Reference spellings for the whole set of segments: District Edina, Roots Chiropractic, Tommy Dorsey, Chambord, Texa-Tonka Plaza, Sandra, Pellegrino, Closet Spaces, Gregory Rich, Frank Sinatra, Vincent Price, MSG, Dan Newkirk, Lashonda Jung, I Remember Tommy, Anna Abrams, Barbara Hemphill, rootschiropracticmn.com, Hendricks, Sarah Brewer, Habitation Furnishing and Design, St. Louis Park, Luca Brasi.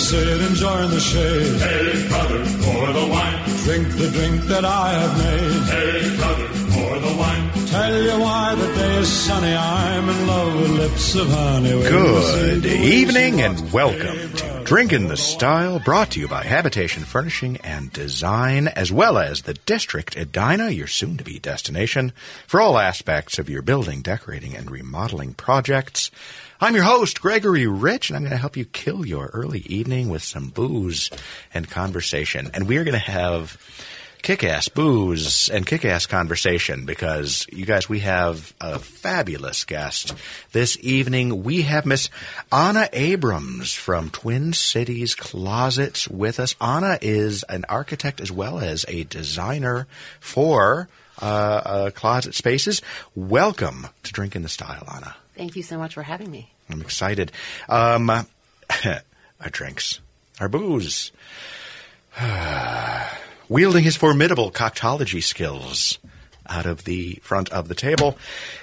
sit and enjoy in the shade. Hey, brother, pour the wine. Drink the drink that I have made. Hey, brother, pour the wine. Tell you why the day is sunny. I'm in love with lips of honey. Good evening and welcome to Drinkin' the Style, brought to you by Habitation Furnishing and Design, as well as the District Edina, your soon-to-be destination for all aspects of your building, decorating, and remodeling projects. I'm your host, Gregory Rich, and I'm going to help you kill your early evening with some booze and conversation. And we're going to have kick-ass booze and kick-ass conversation because, you guys, we have a fabulous guest this evening. We have Miss Anna Abrams from Twin Cities Closets with us. Anna is an architect as well as a designer for Closet Spaces. Welcome to Drinkin' the Style, Anna. Thank you so much for having me. I'm excited. Our drinks, our booze. Wielding his formidable coctology skills out of the front of the table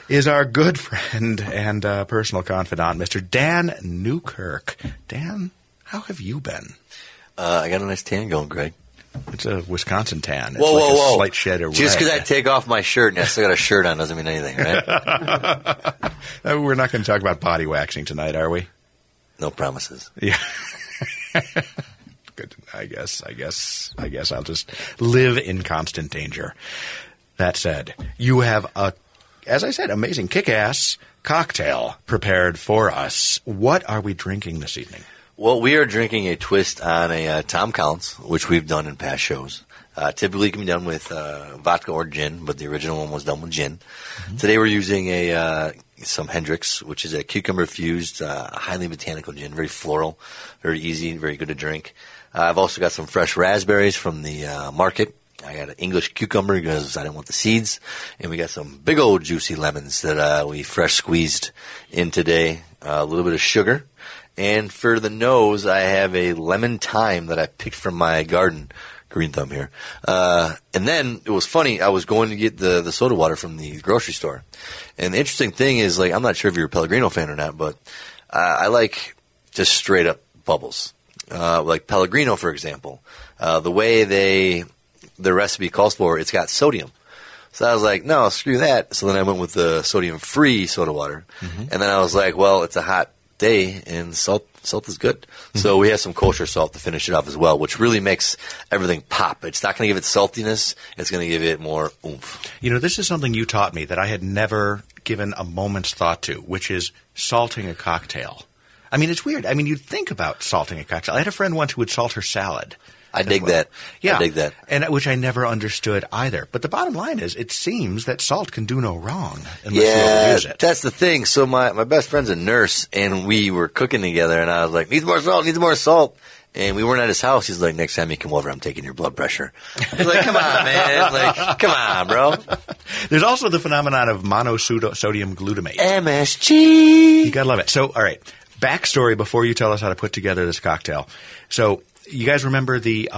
is our good friend and personal confidant, Mr. Dan Newkirk. Dan, how have you been? I got a nice tan going, Greg. It's a Wisconsin tan. It's whoa. Slight shed of red. Just because I take off my shirt and I still got a shirt on doesn't mean anything, right? We're not going to talk about body waxing tonight, are we? No promises. Yeah. Good. I guess I'll just live in constant danger. That said, you have a, as I said, amazing kick-ass cocktail prepared for us. What are we drinking this evening? Well, we are drinking a twist on a Tom Collins, which we've done in past shows. Typically, it can be done with vodka or gin, but the original one was done with gin. Mm-hmm. Today, we're using a some Hendricks, which is a cucumber-infused, highly botanical gin, very floral, very easy, very good to drink. I've also got some fresh raspberries from the market. I got an English cucumber because I didn't want the seeds. And we got some big old juicy lemons that we fresh squeezed in today, a little bit of sugar. And for the nose, I have a lemon thyme that I picked from my garden, green thumb here. And then it was funny. I was going to get the soda water from the grocery store. And the interesting thing is, like, I'm not sure if you're a Pellegrino fan or not, but I like just straight up bubbles. Like Pellegrino, for example, the way the recipe calls for, it's got sodium. So I was like, no, screw that. So then I went with the sodium-free soda water. Mm-hmm. And then I was like, well, it's a hot day, and salt is good. Mm-hmm. So we have some kosher salt to finish it off as well, which really makes everything pop. It's not going to give it saltiness. It's going to give it more oomph. You know, this is something you taught me that I had never given a moment's thought to, which is salting a cocktail. I mean, it's weird. I mean, you'd think about salting a cocktail. I had a friend once who would salt her salad. I dig that. Yeah. I dig that. And which I never understood either. But the bottom line is it seems that salt can do no wrong unless you overuse it. That's the thing. So my best friend's a nurse, and we were cooking together, and I was like, needs more salt. And we weren't at his house. He's like, next time you come over, I'm taking your blood pressure. I was like, come on, man. Like, come on, bro. There's also the phenomenon of monosodium glutamate. MSG. You got to love it. So, all right. Backstory before you tell us how to put together this cocktail. So you guys remember the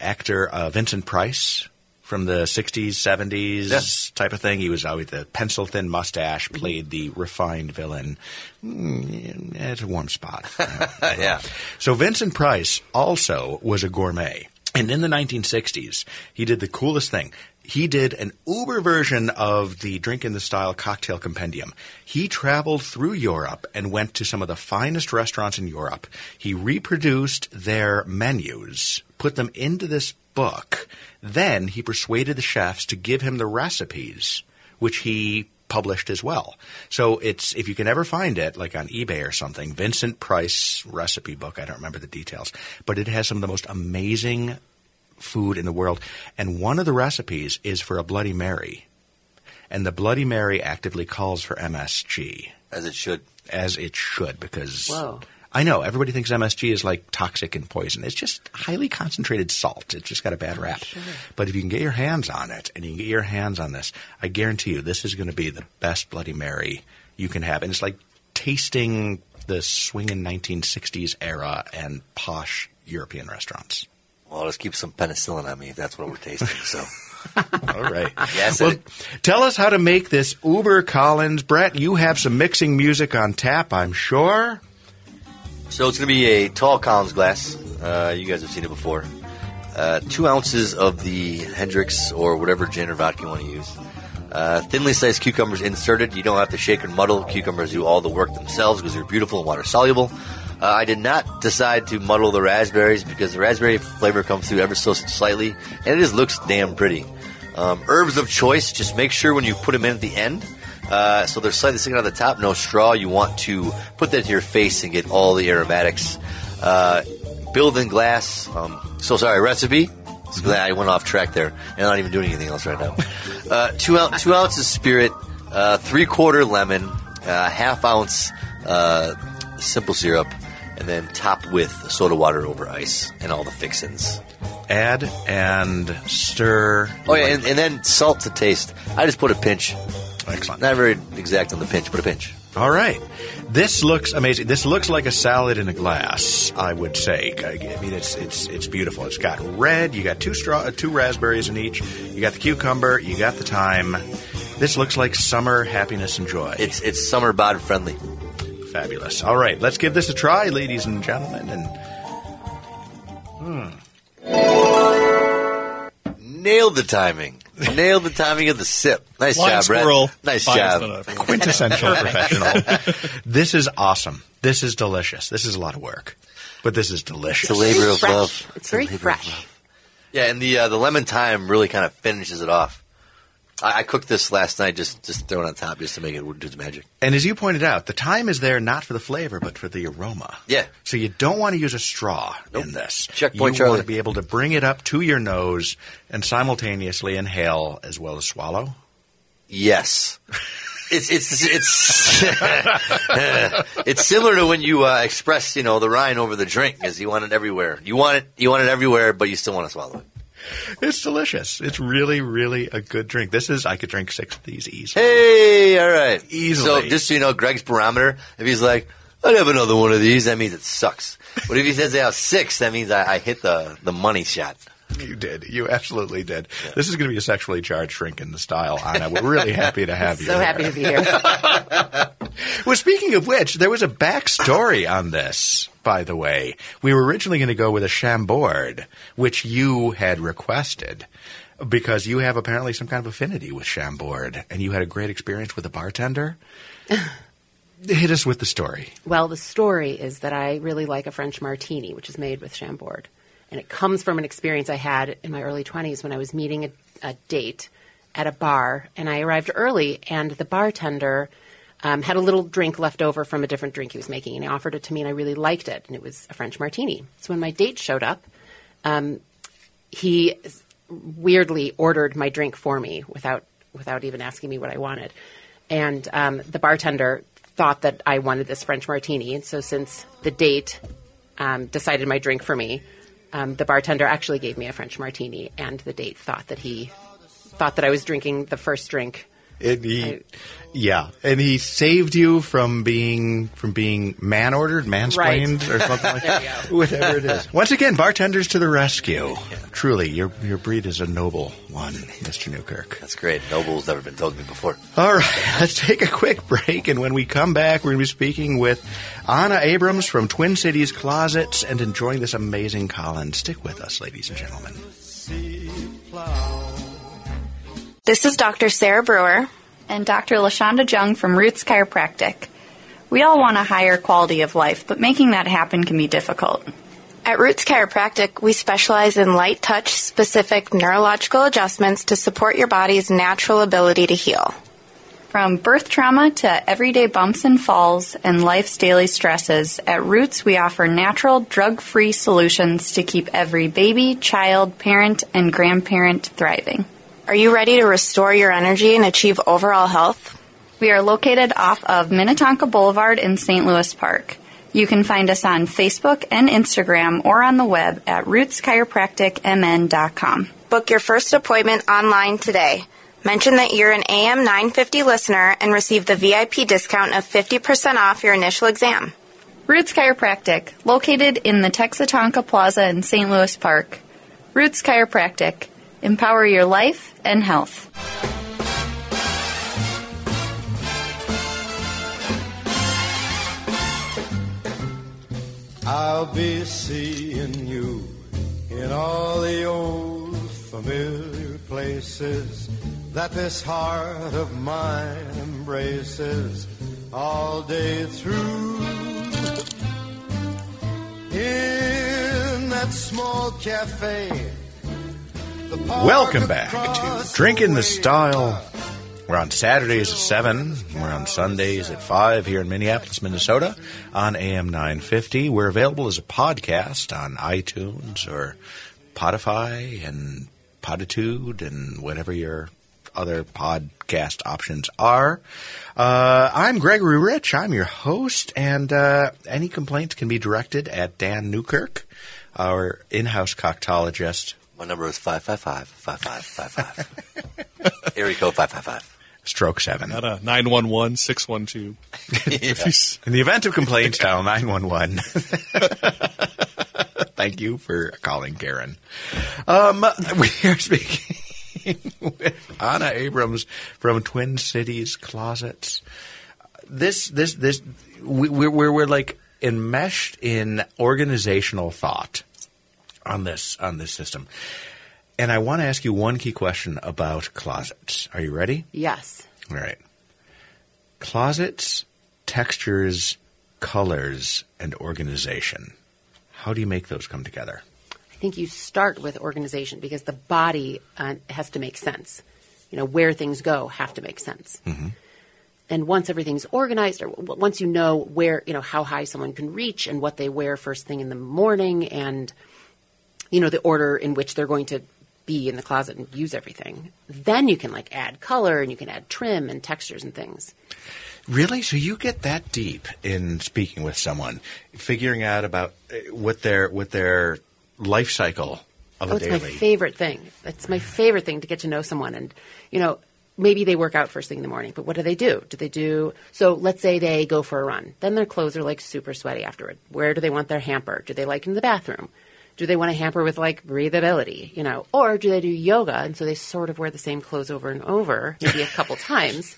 actor Vincent Price from the 60s, 70s type of thing? He was always the pencil-thin mustache, played the refined villain. It's a warm spot. Yeah. So Vincent Price also was a gourmet. And in the 1960s, he did the coolest thing. He did an Uber version of the Drinkin' the Style cocktail compendium. He traveled through Europe and went to some of the finest restaurants in Europe. He reproduced their menus, put them into this book. Then he persuaded the chefs to give him the recipes, which he published as well. So it's, if you can ever find it, like on eBay or something, Vincent Price recipe book. I don't remember the details, but it has some of the most amazing food in the world. And one of the recipes is for a Bloody Mary. And the Bloody Mary actively calls for MSG. As it should. As it should, because I know everybody thinks MSG is like toxic and poison. It's just highly concentrated salt. It's just got a bad rap. Sure. But if you can get your hands on it, and you can get your hands on this, I guarantee you this is going to be the best Bloody Mary you can have. And it's like tasting the swinging 1960s era and posh European restaurants. Well, I'll just keep some penicillin on me if that's what we're tasting. So, all right. Yes. Well, tell us how to make this Uber Collins. Brett, you have some mixing music on tap, I'm sure. So it's going to be a tall Collins glass. You guys have seen it before. 2 ounces of the Hendricks or whatever gin or vodka you want to use. Thinly sliced cucumbers inserted. You don't have to shake or muddle. Cucumbers do all the work themselves because they're beautiful and water-soluble. I did not decide to muddle the raspberries because the raspberry flavor comes through ever so slightly, and it just looks damn pretty. Herbs of choice, just make sure when you put them in at the end, so they're slightly sticking out the top, no straw. You want to put that to your face and get all the aromatics. Build in glass. Recipe. I went off track there, and I'm not even doing anything else right now. 2 ounces spirit, 3/4 lemon, half ounce simple syrup, and then top with soda water over ice and all the fixins. Add and stir. Oh, yeah, and then salt to taste. I just put a pinch. Excellent. Not very exact on the pinch, but a pinch. All right. This looks amazing. This looks like a salad in a glass, I would say. I mean, it's beautiful. It's got red. You got two raspberries in each. You got the cucumber. You got the thyme. This looks like summer happiness and joy. It's summer bod friendly. Fabulous. All right. Let's give this a try, ladies and gentlemen. And Nailed the timing. Nailed the timing of the sip. Nice job, Brett. Nice job. Quintessential professional. This is awesome. This is delicious. This is a lot of work, but this is delicious. It's a labor of love. It's very fresh. Yeah, and the lemon thyme really kind of finishes it off. I cooked this last night, just throw it on top just to make it do the magic. And as you pointed out, the thyme is there not for the flavor but for the aroma. Yeah. So you don't want to use a straw in this. Checkpoint, Charlie. You want to be able to bring it up to your nose and simultaneously inhale as well as swallow? Yes. It's it's similar to when you express, the rind over the drink because you want it everywhere. You want it everywhere, but you still want to swallow it. It's delicious. It's really, really a good drink. I could drink 6 of these easily. Hey, all right. Easily. So just so you know, Greg's barometer, if he's like, I'd have another one of these, that means it sucks. But if he says I have 6, that means I hit the money shot. You did. You absolutely did. Yeah. This is going to be a sexually charged drink in the style, Anna. We're really happy to have you. So happy to be here. Well, speaking of which, there was a backstory on this, by the way. We were originally going to go with a Chambord, which you had requested because you have apparently some kind of affinity with Chambord, and you had a great experience with a bartender. Hit us with the story. Well, the story is that I really like a French martini, which is made with Chambord. And it comes from an experience I had in my early 20s when I was meeting a date at a bar. And I arrived early, and the bartender had a little drink left over from a different drink he was making. And he offered it to me, and I really liked it. And it was a French martini. So when my date showed up, he weirdly ordered my drink for me without even asking me what I wanted. And the bartender thought that I wanted this French martini. And so since the date decided my drink for me, the bartender actually gave me a French martini, and the date thought that I was drinking the first drink. And he saved you from being man-ordered, mansplained, right, or something like that. Whatever it is. Once again, bartenders to the rescue. Yeah. Truly, your breed is a noble one, Mr. Newkirk. That's great. Noble's never been told to me before. All right, let's take a quick break, and when we come back, we're going to be speaking with Anna Abrams from Twin Cities Closets and enjoying this amazing Collins. Stick with us, ladies and gentlemen. This is Dr. Sarah Brewer and Dr. Lashonda Jung from Roots Chiropractic. We all want a higher quality of life, but making that happen can be difficult. At Roots Chiropractic, we specialize in light touch specific neurological adjustments to support your body's natural ability to heal. From birth trauma to everyday bumps and falls and life's daily stresses, at Roots we offer natural, drug-free solutions to keep every baby, child, parent, and grandparent thriving. Are you ready to restore your energy and achieve overall health? We are located off of Minnetonka Boulevard in St. Louis Park. You can find us on Facebook and Instagram or on the web at rootschiropracticmn.com. Book your first appointment online today. Mention that you're an AM 950 listener and receive the VIP discount of 50% off your initial exam. Roots Chiropractic, located in the Texa-Tonka Plaza in St. Louis Park. Roots Chiropractic. Empower your life and health. I'll be seeing you in all the old familiar places that this heart of mine embraces all day through. In that small cafe. Welcome back to Drinking the Style. We're on Saturdays at 7. We're on Sundays at 5 here in Minneapolis, Minnesota on AM 950. We're available as a podcast on iTunes or Podify and Poditude and whatever your other podcast options are. I'm Gregory Rich. I'm your host. And any complaints can be directed at Dan Newkirk, our in-house proctologist. My number is 555-5555. Area code 555. Stroke 7. Not a 911-612. In the event of complaints, dial 911. Thank you for calling, Karen. We are speaking with Anna Abrams from Twin Cities Closets. We're like enmeshed in organizational thought on this system. And I want to ask you one key question about closets. Are you ready? Yes. All right. Closets, textures, colors, and organization. How do you make those come together? I think you start with organization because the body has to make sense. You know, where things go have to make sense. Mm-hmm. And once everything's organized, or once you know where, you know, how high someone can reach and what they wear first thing in the morning and you know, the order in which they're going to be in the closet and use everything. Then you can, like, add color and you can add trim and textures and things. Really? So you get that deep in speaking with someone, figuring out about what their life cycle of a daily. It's my favorite thing. It's my favorite thing to get to know someone. And, you know, maybe they work out first thing in the morning, but what do they do? So let's say they go for a run. Then their clothes are, like, super sweaty afterward. Where do they want their hamper? Do they like in the bathroom? Do they want to hamper with, like, breathability, you know? Or do they do yoga, and so they sort of wear the same clothes over and over, maybe a couple times.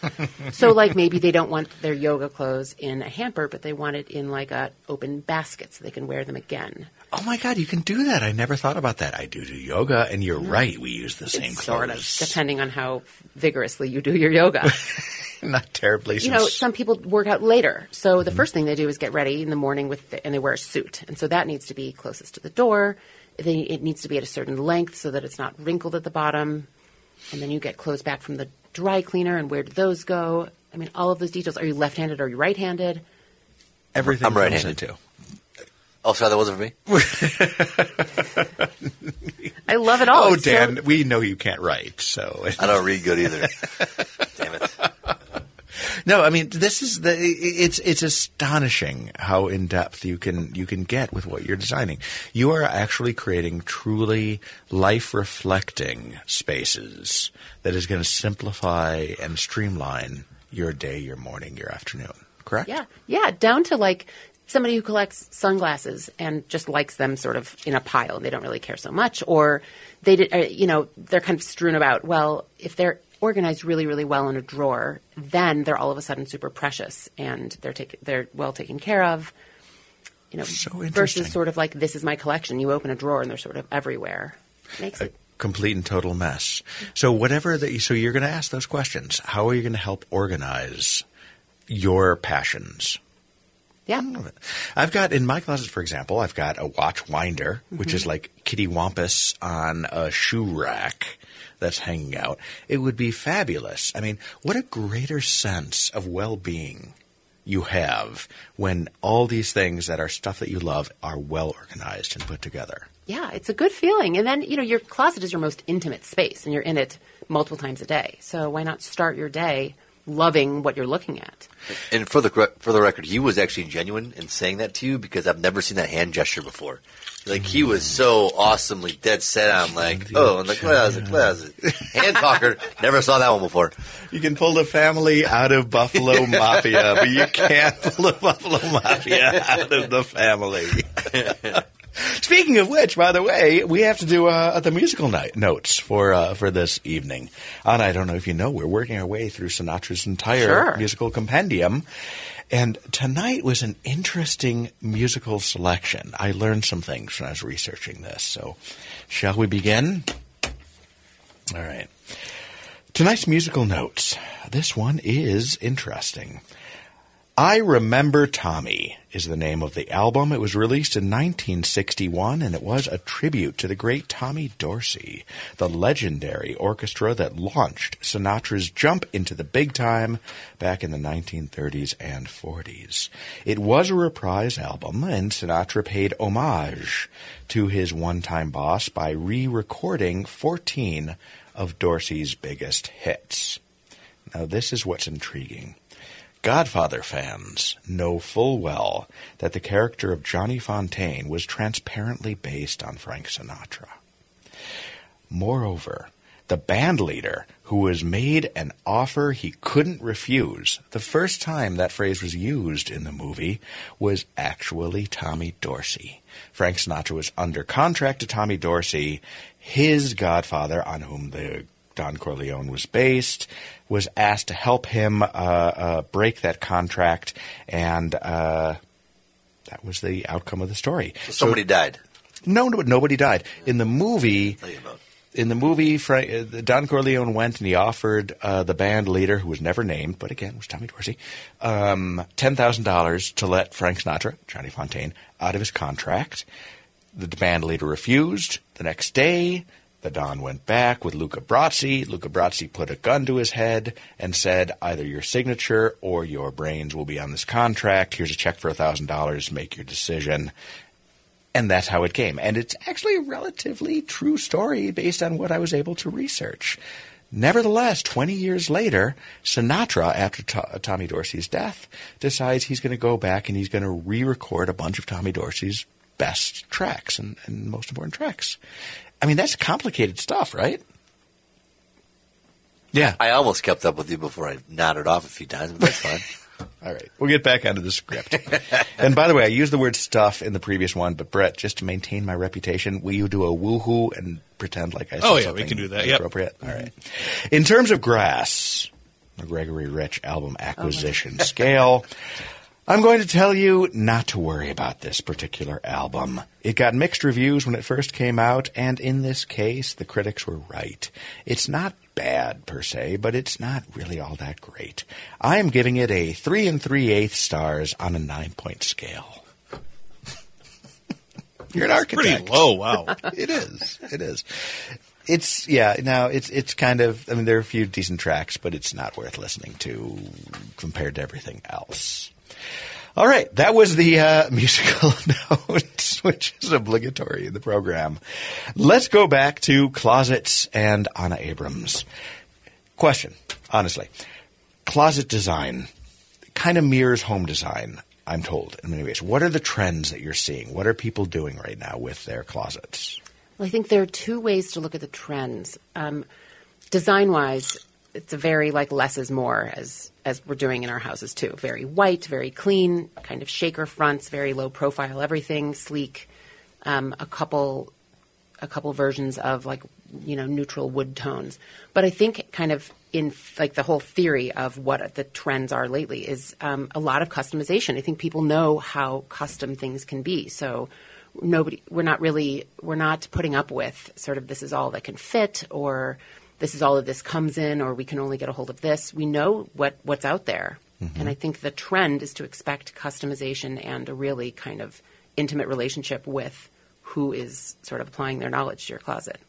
So, like, maybe they don't want their yoga clothes in a hamper, but they want it in, like, an open basket so they can wear them again. Oh, my God, you can do that. I never thought about that. I do yoga, and you're right. We use the same clothes. Sort of, depending on how vigorously you do your yoga. Not terribly. You know, some people work out later. So the first thing they do is get ready in the morning and they wear a suit. And so that needs to be closest to the door. It needs to be at a certain length so that it's not wrinkled at the bottom. And then you get clothes back from the dry cleaner. And where do those go? I mean, all of those details. Are you left-handed? Are you right-handed? Everything. I'm right-handed too. Oh, sorry, that wasn't for me? I love it all. Oh, Dan, we know you can't write, so. I don't read good either. Damn it. No, I mean, this is it's astonishing how in depth you can get with what you're designing. You are actually creating truly life reflecting spaces that is going to simplify and streamline your day, your morning, your afternoon. Correct? Yeah, down to like somebody who collects sunglasses and just likes them sort of in a pile and they don't really care so much, or they're kind of strewn about. Well, if they're organized really, really well in a drawer, then they're all of a sudden super precious and they're well taken care of, you know, so versus sort of like, this is my collection. You open a drawer and they're sort of everywhere. Makes it complete and total mess. So so you're going to ask those questions. How are you going to help organize your passions? Yeah. I've got in my closet, for example, I've got a watch winder, which is like Kitty Wampus on a shoe rack that's hanging out. It would be fabulous. I mean, what a greater sense of well-being you have when all these things that are stuff that you love are well organized and put together. Yeah, it's a good feeling. And then, you know, your closet is your most intimate space and you're in it multiple times a day. So why not start your day loving what you're looking at? And for the record, he was actually genuine in saying that to you because I've never seen that hand gesture before. Like, he was so awesomely dead set on, like, oh, in the closet. Hand talker. Never saw that one before. You can pull the family out of Buffalo Mafia, but you can't pull the Buffalo Mafia out of the family. Speaking of which, by the way, we have to do the musical notes for this evening. Anna, I don't know if you know, we're working our way through Sinatra's entire musical compendium. And tonight was an interesting musical selection. I learned some things when I was researching this. So shall we begin? All right. Tonight's musical notes. This one is interesting. I Remember Tommy is the name of the album. It was released in 1961, and it was a tribute to the great Tommy Dorsey, the legendary orchestra that launched Sinatra's jump into the big time back in the 1930s and 40s. It was a reprise album, and Sinatra paid homage to his one-time boss by re-recording 14 of Dorsey's biggest hits. Now, this is what's intriguing. Godfather fans know full well that the character of Johnny Fontaine was transparently based on Frank Sinatra. Moreover, the band leader, who was made an offer he couldn't refuse, the first time that phrase was used in the movie, was actually Tommy Dorsey. Frank Sinatra was under contract to Tommy Dorsey. His godfather, on whom the Don Corleone was based, was asked to help him break that contract, and that was the outcome of the story. So somebody died. No, nobody died. In the movie, Don Corleone went and he offered the band leader, who was never named, but again was Tommy Dorsey, $10,000 to let Frank Sinatra, Johnny Fontaine, out of his contract. The band leader refused. The next day, the Don went back with Luca Brasi. Luca Brasi put a gun to his head and said, either your signature or your brains will be on this contract. Here's a check for $1,000. Make your decision. And that's how it came. And it's actually a relatively true story based on what I was able to research. Nevertheless, 20 years later, Sinatra, after Tommy Dorsey's death, decides he's going to go back and he's going to re-record a bunch of Tommy Dorsey's best tracks and most important tracks. I mean, that's complicated stuff, right? Yeah. I almost kept up with you before I nodded off a few times, but that's fine. All right. We'll get back onto the script. And by the way, I used the word stuff in the previous one, but Brett, just to maintain my reputation, will you do a woohoo and pretend like I said something appropriate? Oh, yeah, we can do that. Yep. Appropriate? All right. In terms of grass, the Gregory Rich album acquisition scale, I'm going to tell you not to worry about this particular album. It got mixed reviews when it first came out, and in this case, the critics were right. It's not bad, per se, but it's not really all that great. I am giving it a 3 3/8 stars on a 9-point scale. You're an architect. That's pretty low, wow. It is. It's, yeah, now it's kind of, I mean, there are a few decent tracks, but it's not worth listening to compared to everything else. All right, that was the musical notes, which is obligatory in the program. Let's go back to closets and Anna Abrams. Question, honestly. Closet design kind of mirrors home design, I'm told, in many ways. What are the trends that you're seeing? What are people doing right now with their closets? Well, I think there are two ways to look at the trends. Design-wise, it's a very less is more, as we're doing in our houses too. Very white, very clean, kind of shaker fronts, very low profile, everything sleek. A couple versions of neutral wood tones. But I think kind of in the whole theory of what the trends are lately is a lot of customization. I think people know how custom things can be. So we're not putting up with sort of this is all that can fit, or this is all of this comes in, or we can only get a hold of this. We know what's out there. Mm-hmm. And I think the trend is to expect customization and a really kind of intimate relationship with who is sort of applying their knowledge to your closet.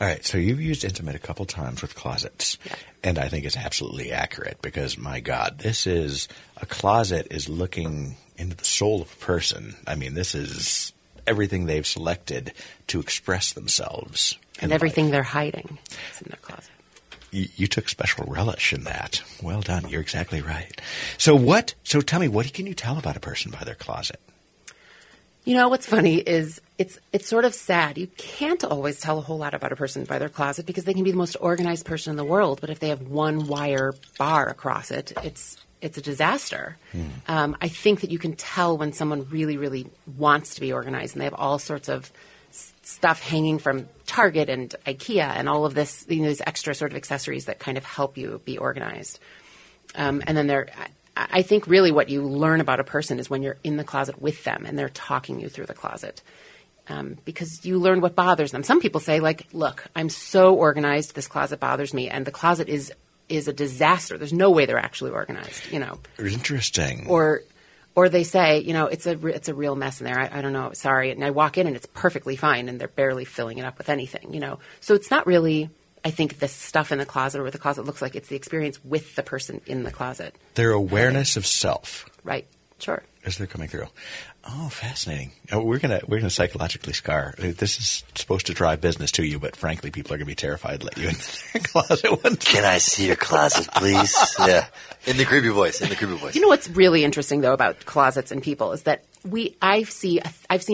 All right. So you've used intimate a couple times with closets. Yeah. And I think it's absolutely accurate because, my God, this is – a closet is looking into the soul of a person. I mean, this is everything they've selected to express themselves. And everything they're hiding is in their closet. You took special relish in that. Well done. You're exactly right. So tell me, what can you tell about a person by their closet? You know, what's funny is it's sort of sad. You can't always tell a whole lot about a person by their closet because they can be the most organized person in the world, but if they have one wire bar across it, it's it's a disaster. I think that you can tell when someone really, really wants to be organized, and they have all sorts of stuff hanging from Target and IKEA and all of this, you know, these extra sort of accessories that kind of help you be organized. And then I think really what you learn about a person is when you're in the closet with them and they're talking you through the closet, because you learn what bothers them. Some people say, like, look, I'm so organized, this closet bothers me, and the closet is a disaster. There's no way they're actually organized, you know. Interesting. Or they say, you know, it's a real mess in there. I don't know. Sorry. And I walk in and it's perfectly fine and they're barely filling it up with anything, you know. So it's not really, I think, the stuff in the closet or what the closet looks like. It's the experience with the person in the closet. Their awareness of self. Right. Sure. As they're coming through. Oh, fascinating. We're gonna psychologically scar. This is supposed to drive business to you, but frankly, people are gonna be terrified to let you into their closet. Can I see your closet, please? Yeah, in the creepy voice. You know what's really interesting though about closets and people is that I've seen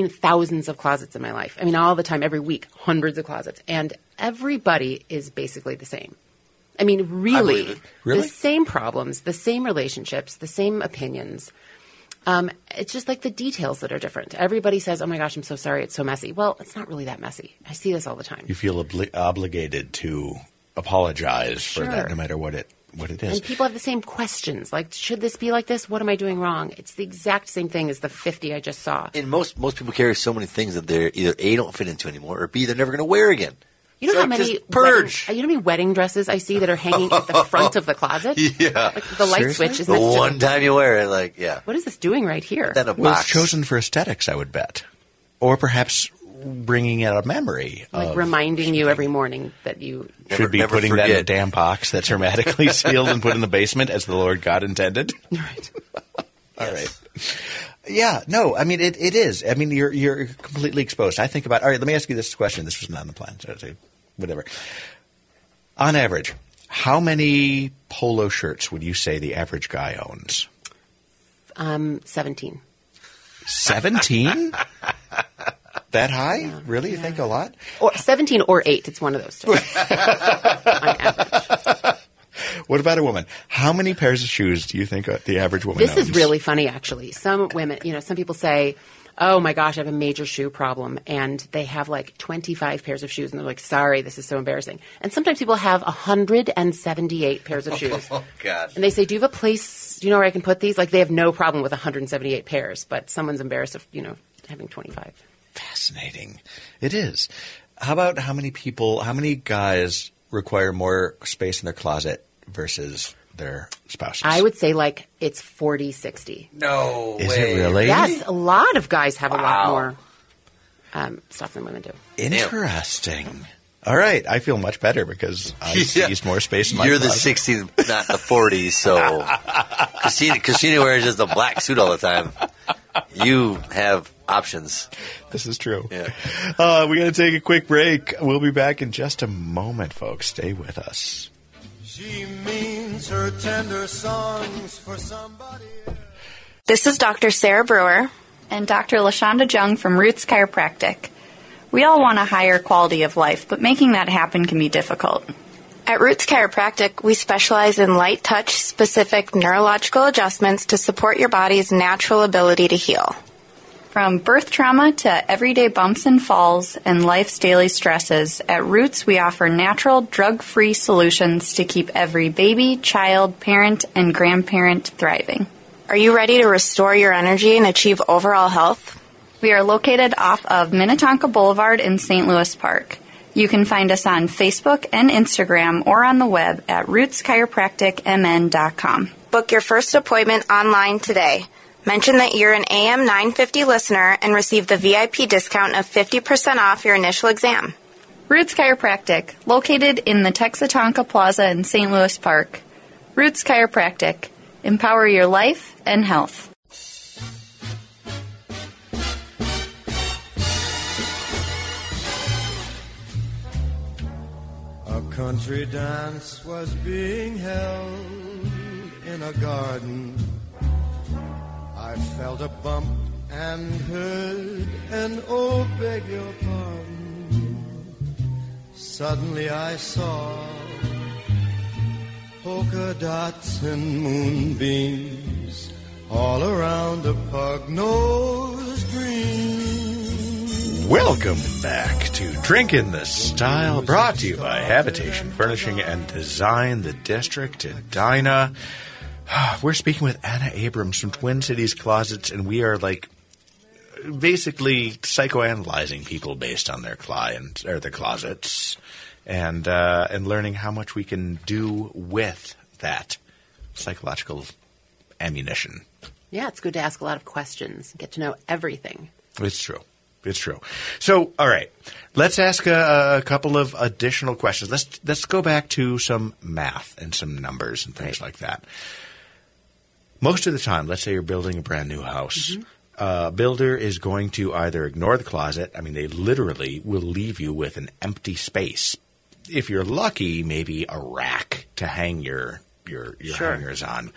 thousands of closets in my life. I mean, all the time, every week, hundreds of closets, and everybody is basically the same. I mean, really, the same problems, the same relationships, the same opinions. It's just like the details that are different. Everybody says, oh, my gosh, I'm so sorry. It's so messy. Well, it's not really that messy. I see this all the time. You feel obligated to apologize for that no matter what it is. And people have the same questions. Like, should this be like this? What am I doing wrong? It's the exact same thing as the 50 I just saw. And most people carry so many things that they're either A, don't fit into anymore, or B, they're never going to wear again. You know, so how many purge. You know how many wedding dresses I see that are hanging at the front of the closet? Yeah. Like the light switch is next to the one time you wear it, like, yeah. What is this doing right here? That was chosen for aesthetics, I would bet. Or perhaps bringing out a memory. Like reminding something. You every morning that you should be putting that in a damn box that's hermetically sealed and put in the basement as the Lord God intended. Right. All right. Yeah, no, I mean, it is. I mean, you're completely exposed. I think about, all right, let me ask you this question. This was not on the plan, so whatever. On average, how many polo shirts would you say the average guy owns? 17. 17? That high? Yeah, really? Yeah. You think a lot? Or 17 or 8. It's one of those two. On average. What about a woman? How many pairs of shoes do you think the average woman owns? This is really funny, actually. Some women, you know, some people say, oh, my gosh, I have a major shoe problem. And they have like 25 pairs of shoes. And they're like, sorry, this is so embarrassing. And sometimes people have 178 pairs of shoes. Oh, gosh. And they say, do you have a place, do you know where I can put these? Like, they have no problem with 178 pairs. But someone's embarrassed of, you know, having 25. Fascinating. It is. How about how many guys require more space in their closet versus their spouses? I would say like it's 40-60. No way. Is it really? Yes. A lot of guys have a lot more stuff than women do. Interesting. Ew. All right. I feel much better because I used more space in my closet. You're the 60s, not the 40s. So Christina wears just a black suit all the time. You have options. This is true. Yeah. We're going to take a quick break. We'll be back in just a moment, folks. Stay with us. She means her tender songs for somebody else. This is Dr. Sarah Brewer and Dr. Lashonda Jung from Roots Chiropractic. We all want a higher quality of life, but making that happen can be difficult. At Roots Chiropractic, we specialize in light touch specific neurological adjustments to support your body's natural ability to heal. From birth trauma to everyday bumps and falls and life's daily stresses, at Roots we offer natural, drug-free solutions to keep every baby, child, parent, and grandparent thriving. Are you ready to restore your energy and achieve overall health? We are located off of Minnetonka Boulevard in St. Louis Park. You can find us on Facebook and Instagram or on the web at rootschiropracticmn.com. Book your first appointment online today. Mention that you're an AM 950 listener and receive the VIP discount of 50% off your initial exam. Roots Chiropractic, located in the Texa-Tonka Plaza in St. Louis Park. Roots Chiropractic, empower your life and health. A country dance was being held in a garden. I felt a bump and heard an "oh, beg your pardon." Suddenly I saw Polka dots and moonbeams all around a pug-nosed dream. Welcome back to Drink in the Style, brought to you by Habitation Furnishing and Design, the District Edina. We're speaking with Anna Abrams from Twin Cities Closets, and we are basically psychoanalyzing people based on their clients or their closets, and learning how much we can do with that psychological ammunition. Yeah, it's good to ask a lot of questions, get to know everything. It's true. So, all right, let's ask a couple of additional questions. Let's go back to some math and some numbers and things like that. Most of the time, let's say you're building a brand new house. Mm-hmm. Builder is going to either ignore the closet. I mean, they literally will leave you with an empty space. If you're lucky, maybe a rack to hang your hangers on.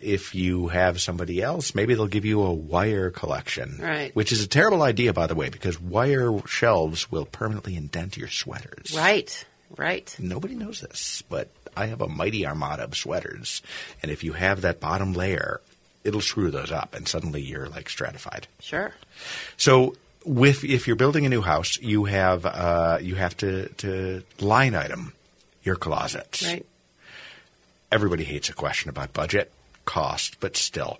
If you have somebody else, maybe they'll give you a wire collection, which is a terrible idea, by the way, because wire shelves will permanently indent your sweaters. Right. Nobody knows this, but I have a mighty armada of sweaters, and if you have that bottom layer, it'll screw those up, and suddenly you're stratified. Sure. So, if you're building a new house, you have to line item your closets. Right. Everybody hates a question about budget, cost, but still,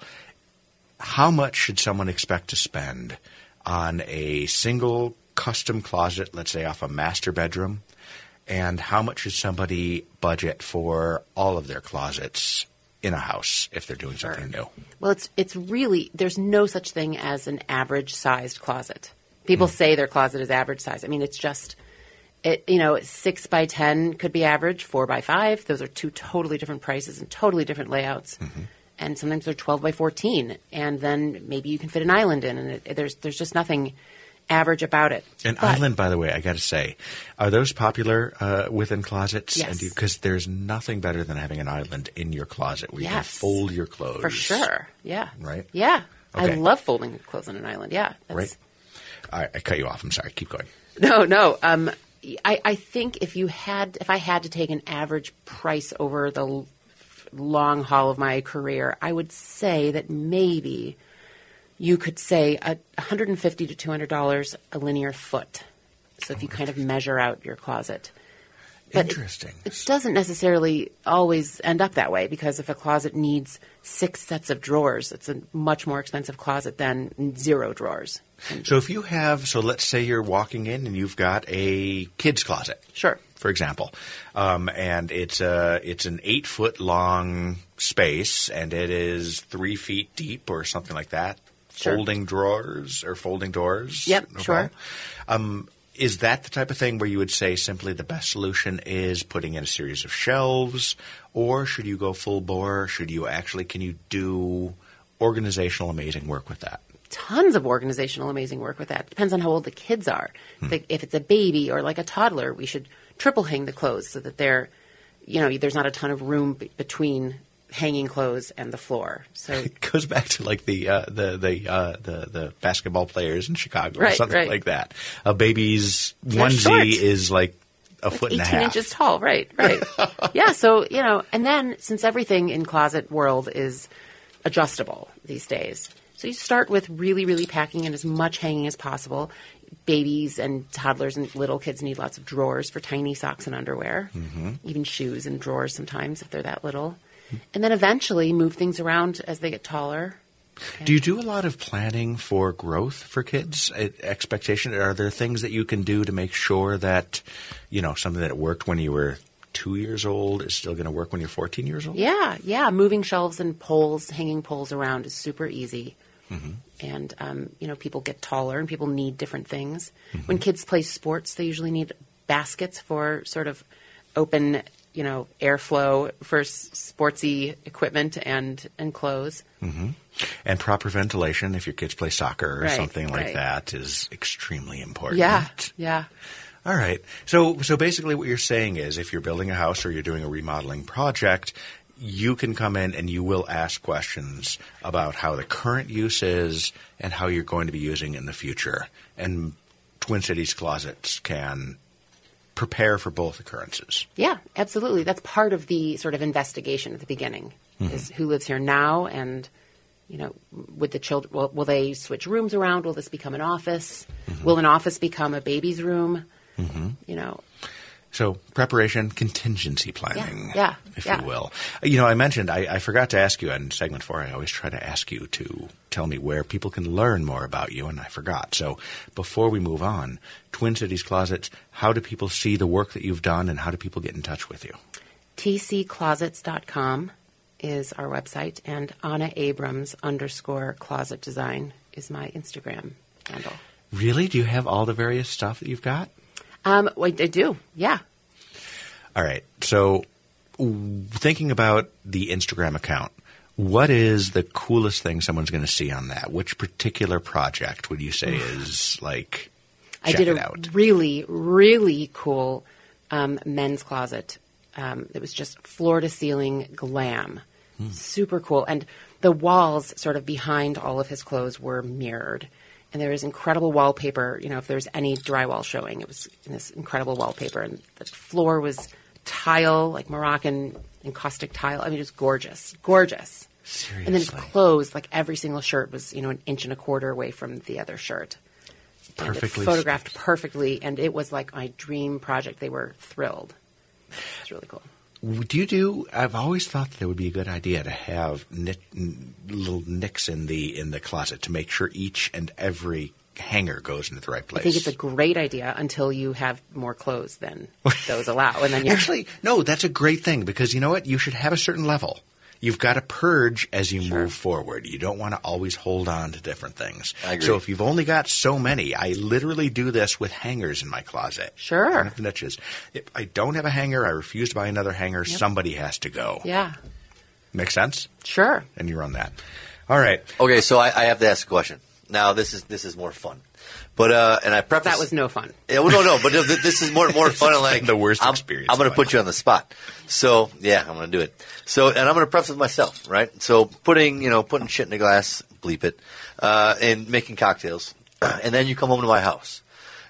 how much should someone expect to spend on a single custom closet? Let's say off a master bedroom, and how much should somebody budget for all of their closets in a house if they're doing something new? Well, it's really – there's no such thing as an average-sized closet. People say their closet is average-sized. I mean, it's just – 6 by 10 could be average, 4 by 5. Those are two totally different prices and totally different layouts. Mm-hmm. And sometimes they're 12 by 14. And then maybe you can fit an island in, and there's just nothing average about it. Island, by the way, I got to say, are those popular within closets? Yes. Because there's nothing better than having an island in your closet where you can fold your clothes. For sure. Yeah. Right? Yeah. Okay. I love folding clothes on an island. Yeah. Right. All right. I cut you off. I'm sorry. Keep going. No. I think if I had to take an average price over the long haul of my career, I would say that maybe – you could say $150 to $200 a linear foot. So if you kind of measure out your closet. But interesting. It doesn't necessarily always end up that way, because if a closet needs 6 sets of drawers, it's a much more expensive closet than 0 drawers. So if you have – so let's say you're walking in and you've got a kid's closet. Sure. For example, and it's an 8-foot long space, and it is 3 feet deep or something like that. Sure. Folding drawers or folding doors. Yep, no sure. Is that the type of thing where you would say simply the best solution is putting in a series of shelves, or should you go full bore? Should you actually – can you do organizational amazing work with that? Tons of organizational amazing work with that. Depends on how old the kids are. If it's a baby or a toddler, we should triple hang the clothes so that they're – there's not a ton of room between – hanging clothes and the floor. So it goes back to the basketball players in Chicago or something like that. A baby's onesie is a foot and a half. 18 inches tall. Right. Yeah. So, and then since everything in closet world is adjustable these days, so you start with really, really packing and as much hanging as possible. Babies and toddlers and little kids need lots of drawers for tiny socks and underwear, even shoes and drawers sometimes if they're that little. And then eventually move things around as they get taller. Okay. Do you do a lot of planning for growth for kids? Expectation? Are there things that you can do to make sure that, something that worked when you were 2 years old is still going to work when you're 14 years old? Yeah. Moving shelves and poles, hanging poles around is super easy. Mm-hmm. And, people get taller and people need different things. Mm-hmm. When kids play sports, they usually need baskets for sort of open airflow for sportsy equipment and clothes. Mm-hmm. And proper ventilation if your kids play soccer or something like that is extremely important. Yeah. All right. So basically what you're saying is if you're building a house or you're doing a remodeling project, you can come in and you will ask questions about how the current use is and how you're going to be using in the future. And Twin Cities Closets can prepare for both occurrences. Yeah, absolutely. That's part of the sort of investigation at the beginning, is who lives here now and, you know, with the children, will they switch rooms around? Will this become an office? Will an office become a baby's room? You know. So preparation, contingency planning, if you will. You know, I mentioned, I forgot to ask you in segment 4, I always try to ask you to tell me where people can learn more about you, and I forgot. So before we move on, Twin Cities Closets, how do people see the work that you've done, and how do people get in touch with you? tcclosets.com is our website, and Anna_Abrams_closet design is my Instagram handle. Really? Do you have all the various stuff that you've got? I do, yeah. All right. So thinking about the Instagram account, what is the coolest thing someone's going to see on that? Which particular project would you say is like, check it out? I did a really, really cool men's closet. It was just floor-to-ceiling glam. Super cool. And the walls sort of behind all of his clothes were mirrored. And there was incredible wallpaper. You know, if there's any drywall showing, it was in this incredible wallpaper. And the floor was tile, like Moroccan encaustic tile. I mean, it was gorgeous. Gorgeous. Seriously. And then his clothes, like every single shirt was, you know, 1.25 inches away from the other shirt. Perfectly. Photographed perfectly. And it was like my dream project. They were thrilled. It's really cool. Do you do? I've always thought that it would be a good idea to have little nicks in the closet to make sure each and every hanger goes into the right place. I think it's a great idea until you have more clothes than those allow, and then actually, no, that's a great thing because you know what? You should have a certain level. You've got to purge as you move forward. You don't want to always hold on to different things. I agree. So if you've only got so many, I literally do this with hangers in my closet. Sure. If I don't have a hanger, I refuse to buy another hanger. Yep. Somebody has to go. Yeah. Make sense? Sure. And you run that. All right. Okay, so I have to ask a question. Now this is more fun. But and I preface that was no fun. No. But this is more fun. Like the worst experience. I'm going to put you on the spot. So yeah, I'm going to do it. So and I'm going to preface with myself, right? So putting shit in a glass, bleep it, and making cocktails, and then you come home to my house,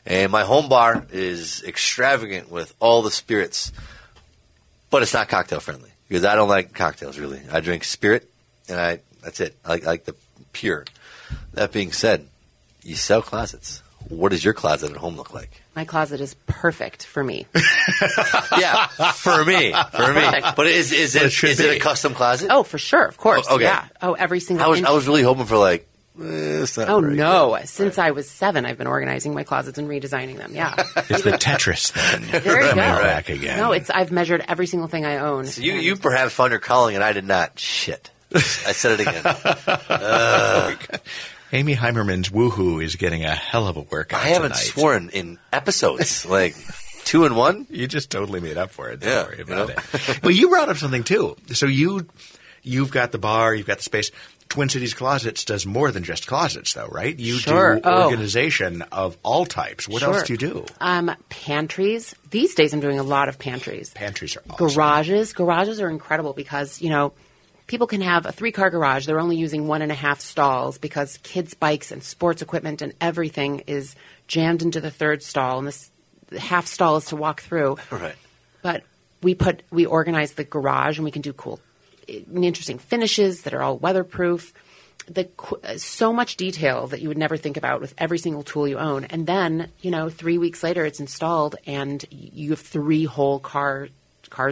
and my home bar is extravagant with all the spirits, but it's not cocktail friendly because I don't like cocktails really. I drink spirit, and that's it. I like the pure. That being said. You sell closets. What does your closet at home look like? My closet is perfect for me. Yeah, for me. Perfect. But is it a custom closet? Oh, for sure, of course. Oh, okay. Yeah. Oh, every single. I was really hoping for like. It's not good. Since I was 7, I've been organizing my closets and redesigning them. Yeah, it's the Tetris thing. There you go. Back again. No, I've measured every single thing I own. So you perhaps found your calling, and I did not. Shit, I said it again. Amy Heimerman's woohoo is getting a hell of a workout. I haven't sworn in episodes, like 2 and 1. You just totally made up for it. Don't worry about it. But you brought up something too. So you've got the bar, you've got the space. Twin Cities Closets does more than just closets, though, right? You do organization of all types. What else do you do? Pantries. These days, I'm doing a lot of pantries. Pantries are awesome. Garages. Garages are incredible because people can have a 3-car garage. They're only using 1.5 stalls because kids' bikes and sports equipment and everything is jammed into the 3rd stall, and this half stall is to walk through. Right. But we organize the garage, and we can do cool, interesting finishes that are all weatherproof. So much detail that you would never think about with every single tool you own, and then 3 weeks later it's installed, and you have 3 whole cars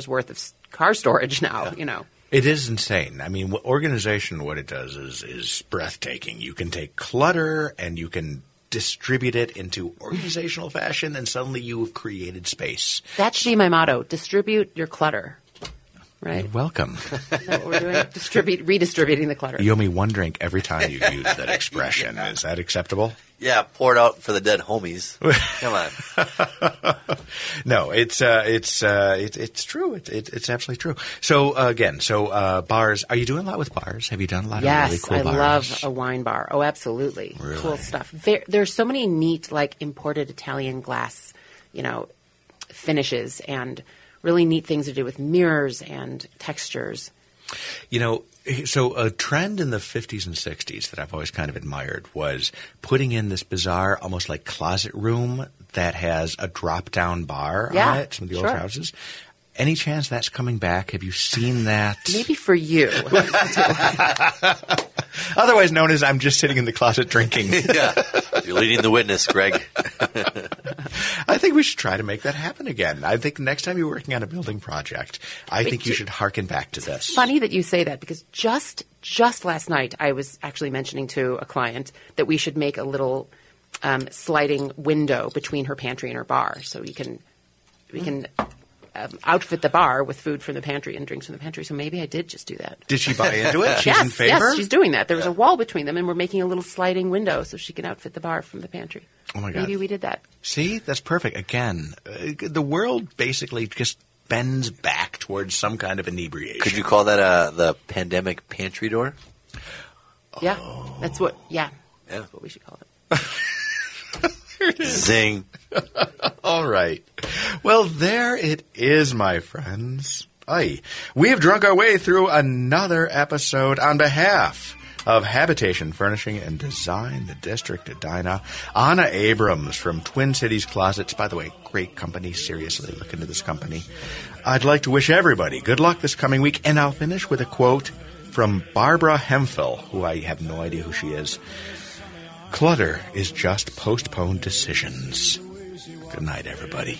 worth of car storage now. Yeah. It is insane. I mean, organization, what it does is breathtaking. You can take clutter and you can distribute it into organizational fashion, and suddenly you have created space. That should be my motto. Distribute your clutter. Right? You're welcome. Is that what we're doing? Redistributing the clutter. You owe me one drink every time you use that expression. Yeah. Is that acceptable? Yeah, pour it out for the dead homies. Come on. No, it's true. It's absolutely true. So again, bars. Are you doing a lot with bars? Have you done a lot of really cool bars? Yes, I love a wine bar. Oh, absolutely. Really? Cool stuff. There's so many neat like imported Italian glass, finishes and really neat things to do with mirrors and textures. You know, so a trend in the 50s and 60s that I've always kind of admired was putting in this bizarre, almost like closet room that has a drop-down bar on it, some of the old houses. Any chance that's coming back? Have you seen that? Maybe for you. Otherwise known as I'm just sitting in the closet drinking. Yeah. You're leading the witness, Greg. I think we should try to make that happen again. I think next time you're working on a building project, I think you should hearken back to this. It's funny that you say that because just last night I was actually mentioning to a client that we should make a little sliding window between her pantry and her bar so we can outfit the bar with food from the pantry and drinks from the pantry. So maybe I did just do that. Did she buy into it? She's in favor? Yes, she's doing that. There was a wall between them, and we're making a little sliding window so she can outfit the bar from the pantry. Oh, my God. Maybe we did that. See? That's perfect. Again, the world basically just bends back towards some kind of inebriation. Could you call that the pandemic pantry door? Yeah. Oh. That's what we should call it. Zing. All right. Well, there it is, my friends. We have drunk our way through another episode on behalf of Habitation Furnishing and Design, the District Edina. Anna Abrams from Twin Cities Closets. By the way, great company. Seriously, look into this company. I'd like to wish everybody good luck this coming week, and I'll finish with a quote from Barbara Hemphill, who I have no idea who she is. Clutter is just postponed decisions. Good night, everybody.